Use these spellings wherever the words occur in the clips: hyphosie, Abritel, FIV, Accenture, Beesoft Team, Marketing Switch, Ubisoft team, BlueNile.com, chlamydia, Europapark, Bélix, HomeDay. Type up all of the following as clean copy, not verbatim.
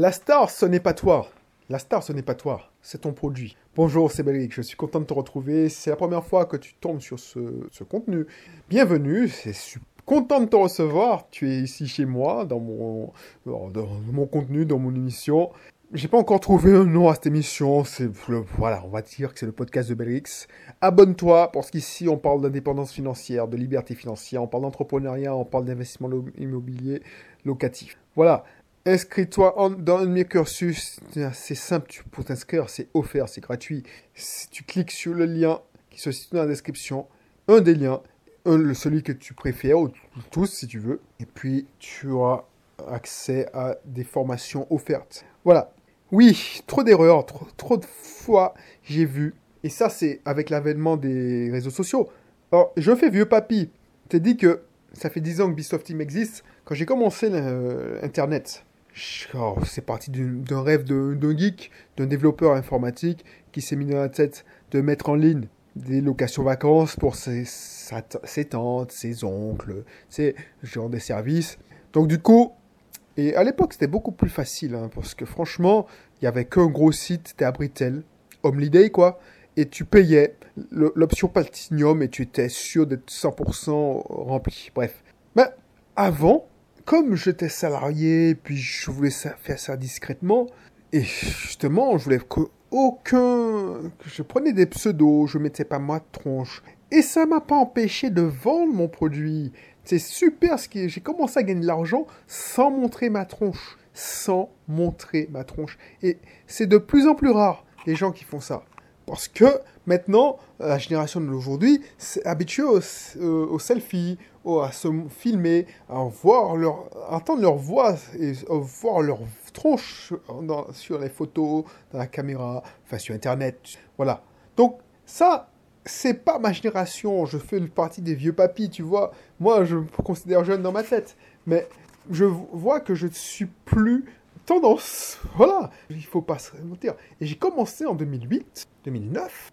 La star, ce n'est pas toi. La star, ce n'est pas toi. C'est ton produit. Bonjour, c'est Bélix. Je suis content de te retrouver. C'est la première fois que tu tombes sur ce contenu. Bienvenue. C'est super. Content de te recevoir. Tu es ici chez moi, dans mon contenu, dans mon émission. J'ai pas encore trouvé un nom à cette émission, voilà, on va dire que c'est le podcast de Bélix. Abonne-toi, parce qu'ici, on parle d'indépendance financière, de liberté financière, on parle d'entrepreneuriat, on parle d'investissement immobilier locatif. Voilà, inscris-toi dans un de mes cursus, c'est simple, pour t'inscrire, c'est offert, c'est gratuit. Si tu cliques sur le lien qui se situe dans la description, un des liens, celui que tu préfères, ou tous si tu veux, et puis tu auras accès à des formations offertes. Voilà. Oui, trop d'erreurs, trop de fois j'ai vu. Et ça, c'est avec l'avènement des réseaux sociaux. Alors, je fais vieux papy. Je t'ai dit que ça fait 10 ans que Beesoft Team existe. Quand j'ai commencé Internet, c'est parti d'un rêve d'un geek, d'un développeur informatique qui s'est mis dans la tête de mettre en ligne des locations vacances pour ses tantes, ses oncles, c'est genre des services. Donc du coup, et à l'époque, c'était beaucoup plus facile, hein, parce que franchement, il n'y avait qu'un gros site, c'était Abritel, HomeDay, quoi, et tu payais l'option Platinum et tu étais sûr d'être 100% rempli. Bref. Mais avant, comme j'étais salarié, puis je voulais faire ça discrètement, et justement, je voulais je prenais des pseudos, je mettais pas ma tronche. Et ça m'a pas empêché de vendre mon produit. C'est super, j'ai commencé à gagner de l'argent sans montrer ma tronche. Sans montrer ma tronche. Et c'est de plus en plus rare, les gens qui font ça. Parce que maintenant, la génération d'aujourd'hui s'est habituée aux selfies, à se filmer, à entendre leur voix et à voir leur tronche sur les photos, dans la caméra, enfin sur Internet. Voilà. Donc ça, c'est pas ma génération, je fais une partie des vieux papis, tu vois. Moi, je me considère jeune dans ma tête, mais je vois que je ne suis plus tendance. Voilà, il faut pas se mentir. Et j'ai commencé en 2008, 2009,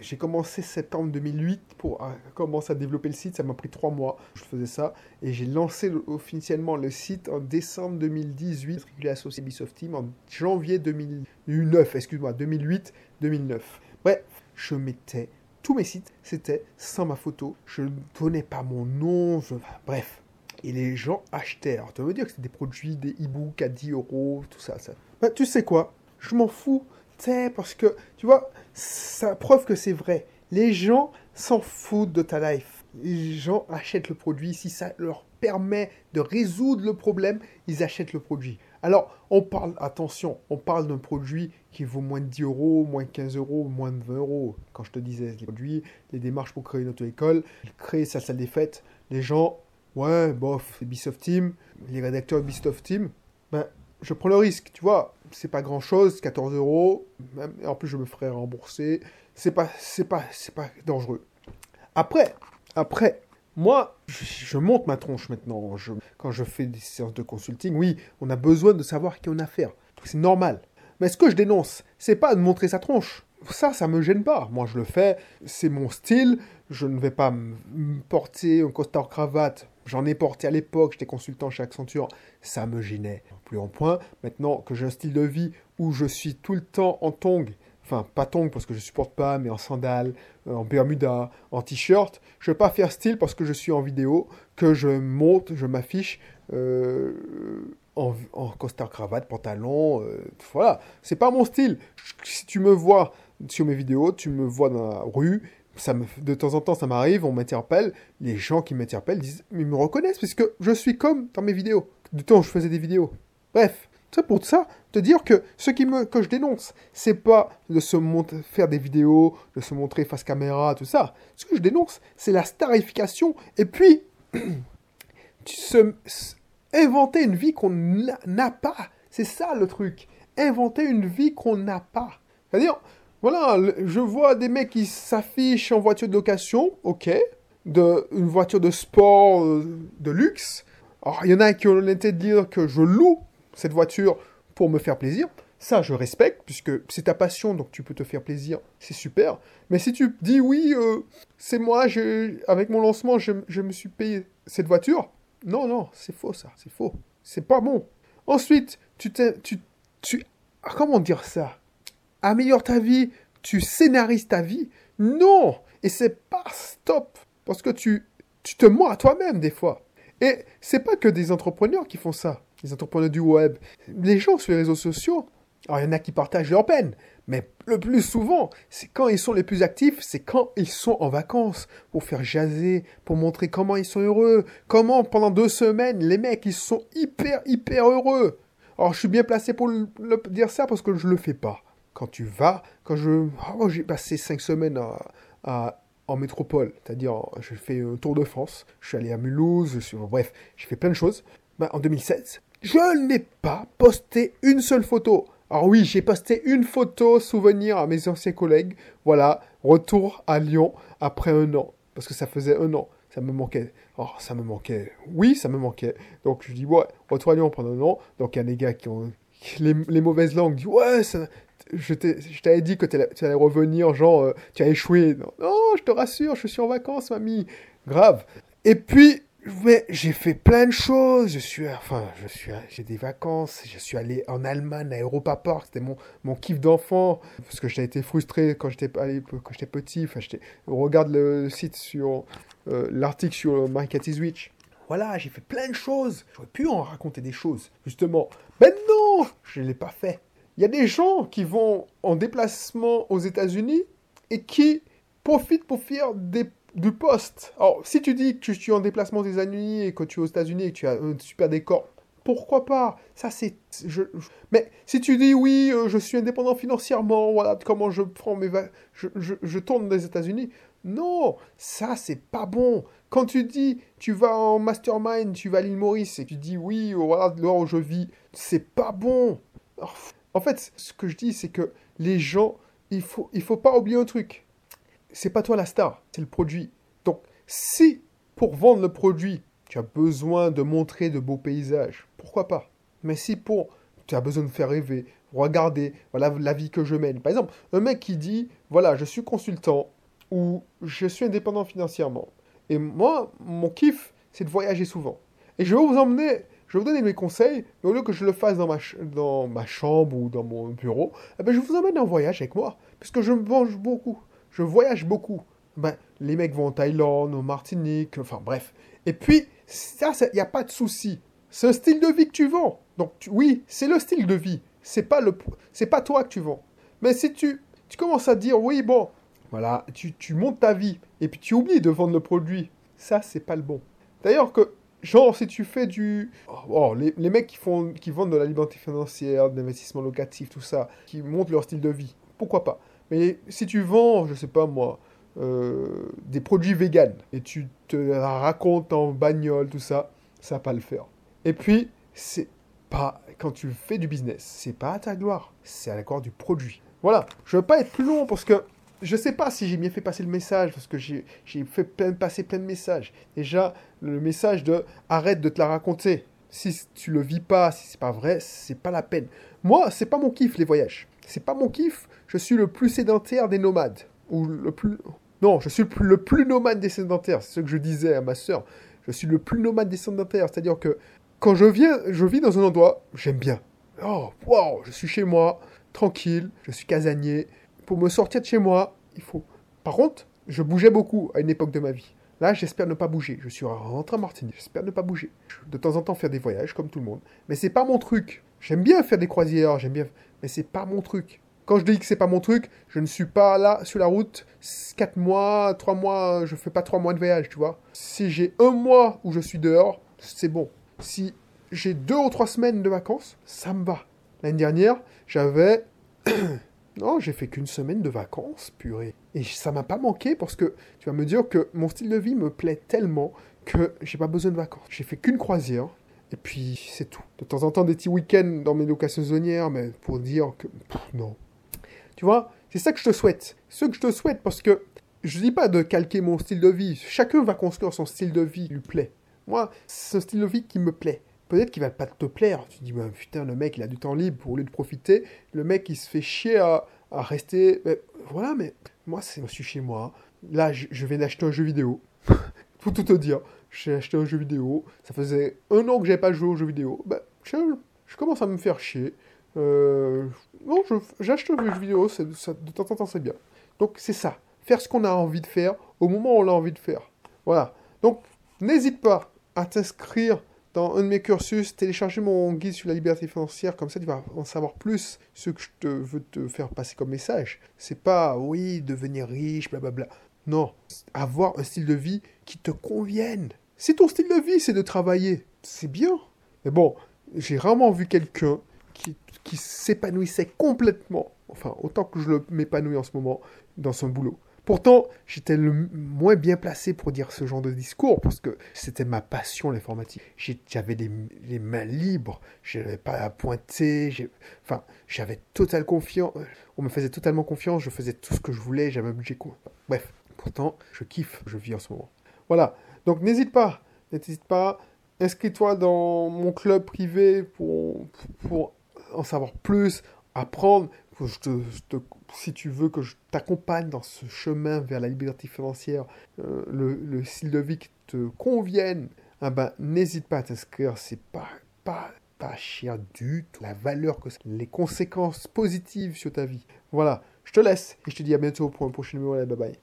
j'ai commencé septembre 2008 pour commencer à développer le site, ça m'a pris 3 mois, je faisais ça, et j'ai lancé officiellement le site en décembre 2018, j'ai associé Ubisoft Team en janvier 2008-2009. Bref. Je mettais tous mes sites, c'était sans ma photo, je ne donnais pas mon nom, bref. Et les gens achetaient. Alors, tu veux dire que c'était des produits, des e-books à 10 euros, tout ça, ça. Bah, tu sais quoi, je m'en fous, parce que, tu vois, ça prouve que c'est vrai. Les gens s'en foutent de ta life. Les gens achètent le produit, si ça leur permet de résoudre le problème, ils achètent le produit. Alors, on parle d'un produit qui vaut moins de 10 euros, moins de 15 euros, moins de 20 euros. Quand je te disais, les produits, les démarches pour créer une auto-école, créer sa salle des fêtes, les gens, ouais, bof, Ubisoft Team, les rédacteurs Ubisoft Team, ben, je prends le risque, tu vois, c'est pas grand-chose, 14 euros, en plus je me ferai rembourser, c'est pas dangereux. Après, moi, je monte ma tronche maintenant. Quand je fais des séances de consulting, oui, on a besoin de savoir qui on a affaire. C'est normal. Mais ce que je dénonce, c'est pas de montrer sa tronche. Ça me gêne pas. Moi, je le fais. C'est mon style. Je ne vais pas me porter un costard cravate. J'en ai porté à l'époque. J'étais consultant chez Accenture. Ça me gênait. Plus en point. Maintenant que j'ai un style de vie où je suis tout le temps en tongs, enfin, pas tongs parce que je supporte pas, mais en sandales, en bermuda, en t-shirt. Je ne vais pas faire style parce que je suis en vidéo, que je monte, je m'affiche en costard-cravate, pantalon, voilà. C'est pas mon style. Si tu me vois sur mes vidéos, tu me vois dans la rue, de temps en temps ça m'arrive, on m'interpelle. Les gens qui m'interpellent disent, ils me reconnaissent parce que je suis comme dans mes vidéos. Du temps où je faisais des vidéos. Bref. C'est pour ça, te dire que que je dénonce, c'est pas de faire des vidéos, de se montrer face caméra, tout ça. Ce que je dénonce, c'est la starification. Et puis, inventer une vie qu'on n'a pas. C'est ça le truc. Inventer une vie qu'on n'a pas. C'est-à-dire, voilà, je vois des mecs qui s'affichent en voiture de location, ok, une voiture de sport, de luxe. Alors, il y en a qui ont l'honnêteté de dire que je loue cette voiture pour me faire plaisir, ça je respecte, puisque c'est ta passion, donc tu peux te faire plaisir, c'est super. Mais si tu dis oui, c'est moi, avec mon lancement, je me suis payé cette voiture, non, c'est faux ça, c'est faux, c'est pas bon. Ensuite, comment dire ça? Améliore ta vie, tu scénarises ta vie? Non! Et c'est pas stop! Parce que tu te mens à toi-même des fois. Et c'est pas que des entrepreneurs qui font ça, les entrepreneurs du web. Les gens sur les réseaux sociaux, alors il y en a qui partagent leur peine, mais le plus souvent, c'est quand ils sont les plus actifs, c'est quand ils sont en vacances, pour faire jaser, pour montrer comment ils sont heureux, comment pendant 2 semaines, les mecs, ils sont hyper heureux. Alors je suis bien placé pour dire ça parce que je le fais pas. J'ai passé 5 semaines en métropole, c'est-à-dire je fais un tour de France, je suis allé à Mulhouse, bref, j'ai fait plein de choses. Bah, en 2016, je n'ai pas posté une seule photo. Alors oui, j'ai posté une photo souvenir à mes anciens collègues. Voilà, retour à Lyon après 1 an, parce que ça faisait 1 an, ça me manquait. Alors ça me manquait, oui, ça me manquait. Donc je dis ouais, retour à Lyon pendant 1 an. Donc il y a des gars qui ont les mauvaises langues, disent ouais ça. Je t'avais dit que tu allais revenir, genre, tu as échoué. Non, je te rassure, je suis en vacances, mamie. Grave. Et puis, j'ai fait plein de choses. J'ai des vacances. Je suis allé en Allemagne, à Europapark. C'était mon kiff d'enfant. Parce que j'avais été frustré quand j'étais petit. Enfin, regarde le site sur l'article sur Marketing Switch. Voilà, j'ai fait plein de choses. J'aurais pu en raconter des choses, justement. Mais non, je ne l'ai pas fait. Il y a des gens qui vont en déplacement aux États-Unis et qui profitent pour faire du poste. Alors, si tu dis que tu es en déplacement aux États-Unis et que tu es aux États-Unis et que tu as un super décor, pourquoi pas? Ça, c'est. Mais si tu dis oui, je suis indépendant financièrement, voilà comment je prends mes je tourne des États-Unis. Non, ça, c'est pas bon. Quand tu dis tu vas en mastermind, tu vas à l'île Maurice et tu dis oui, voilà là où je vis, c'est pas bon. Alors, en fait, ce que je dis, c'est que les gens, il faut pas oublier un truc. C'est pas toi la star, c'est le produit. Donc, si pour vendre le produit, tu as besoin de montrer de beaux paysages, pourquoi pas? Mais si tu as besoin de faire rêver, regarder, voilà la vie que je mène. Par exemple, un mec qui dit, voilà, je suis consultant ou je suis indépendant financièrement. Et moi, mon kiff, c'est de voyager souvent. Et je vais vous emmener. Je vais vous donner mes conseils, mais au lieu que je le fasse dans ma chambre ou dans mon bureau, eh ben je vous emmène en voyage avec moi, puisque je mange beaucoup, je voyage beaucoup. Ben, les mecs vont en Thaïlande, en Martinique, enfin bref. Et puis, ça, il n'y a pas de souci. C'est un style de vie que tu vends. Donc oui, c'est le style de vie. C'est pas toi que tu vends. Mais si tu commences à dire, oui, bon, voilà, tu montes ta vie, et puis tu oublies de vendre le produit, ça, c'est pas le bon. D'ailleurs que... Genre, si tu fais les mecs qui vendent de la liberté financière, de l'investissement locatif, tout ça, qui montrent leur style de vie, pourquoi pas? Mais si tu vends, je sais pas moi, des produits véganes, et tu te la racontes en bagnole, tout ça, ça va pas le faire. Et puis, c'est pas... Quand tu fais du business, c'est pas à ta gloire, c'est à la gloire du produit. Voilà, je veux pas être plus long parce que... Je sais pas si j'ai bien fait passer le message, parce que j'ai fait passer plein de messages. Déjà, le message de « arrête de te la raconter ». Si tu le vis pas, si c'est pas vrai, c'est pas la peine. Moi, c'est pas mon kiff, les voyages. C'est pas mon kiff, je suis le plus sédentaire des nomades. Non, je suis le plus nomade des sédentaires, c'est ce que je disais à ma sœur. Je suis le plus nomade des sédentaires, c'est-à-dire que quand je vis dans un endroit, j'aime bien. Oh, wow, je suis chez moi, tranquille, je suis casanier. Pour me sortir de chez moi, il faut... Par contre, je bougeais beaucoup à une époque de ma vie. Là, j'espère ne pas bouger. Je suis rentré en Martinique, j'espère ne pas bouger. De temps en temps, faire des voyages, comme tout le monde. Mais c'est pas mon truc. J'aime bien faire des croisières, j'aime bien... Mais c'est pas mon truc. Quand je dis que c'est pas mon truc, je ne suis pas là, sur la route, 4 mois, 3 mois, je fais pas 3 mois de voyage, tu vois. Si j'ai 1 mois où je suis dehors, c'est bon. Si j'ai 2 ou 3 semaines de vacances, ça me va. L'année dernière, j'avais... Non, j'ai fait qu'1 semaine de vacances, purée. Et ça m'a pas manqué parce que tu vas me dire que mon style de vie me plaît tellement que j'ai pas besoin de vacances. J'ai fait qu'1 croisière et puis c'est tout. De temps en temps, des petits week-ends dans mes locations saisonnières, mais pour dire que non. Tu vois, c'est ça que je te souhaite. C'est ce que je te souhaite parce que je dis pas de calquer mon style de vie. Chacun va construire son style de vie qui lui plaît. Moi, c'est un style de vie qui me plaît. Peut-être qu'il va pas te plaire. Tu te dis, bah, putain, le mec, il a du temps libre au lieu de profiter. Le mec, il se fait chier à rester. Mais, voilà, mais moi, je suis chez moi. Là, je viens d'acheter un jeu vidéo. Pour tout te dire, j'ai acheté un jeu vidéo. Ça faisait 1 an que j'avais pas joué au jeu vidéo. Bah, Je commence à me faire chier. Non, j'achète le jeu vidéo, de temps en temps, c'est bien. Donc, c'est ça. Faire ce qu'on a envie de faire au moment où on a envie de faire. Voilà. Donc, n'hésite pas à t'inscrire dans un de mes cursus, télécharger mon guide sur la liberté financière, comme ça tu vas en savoir plus ce que veux te faire passer comme message. C'est pas, oui, devenir riche, blablabla. Non, avoir un style de vie qui te convienne. Si ton style de vie, c'est de travailler, c'est bien. Mais bon, j'ai rarement vu quelqu'un qui s'épanouissait complètement, enfin, autant que je m'épanouis en ce moment, dans son boulot. Pourtant, j'étais le moins bien placé pour dire ce genre de discours, parce que c'était ma passion, l'informatique. J'avais les mains libres, je n'avais pas à pointer, enfin, j'avais totale confiance, on me faisait totalement confiance, je faisais tout ce que je voulais, j'avais un budget court. Bref, pourtant, je kiffe, je vis en ce moment. Voilà, donc n'hésite pas, inscris-toi dans mon club privé pour en savoir plus, apprendre, si tu veux que je t'accompagne dans ce chemin vers la liberté financière, le style de vie qui te convienne, ah ben, n'hésite pas à t'inscrire, c'est pas cher du tout, la valeur que ça, les conséquences positives sur ta vie. Voilà, je te laisse et je te dis à bientôt pour un prochain numéro, allez, bye bye.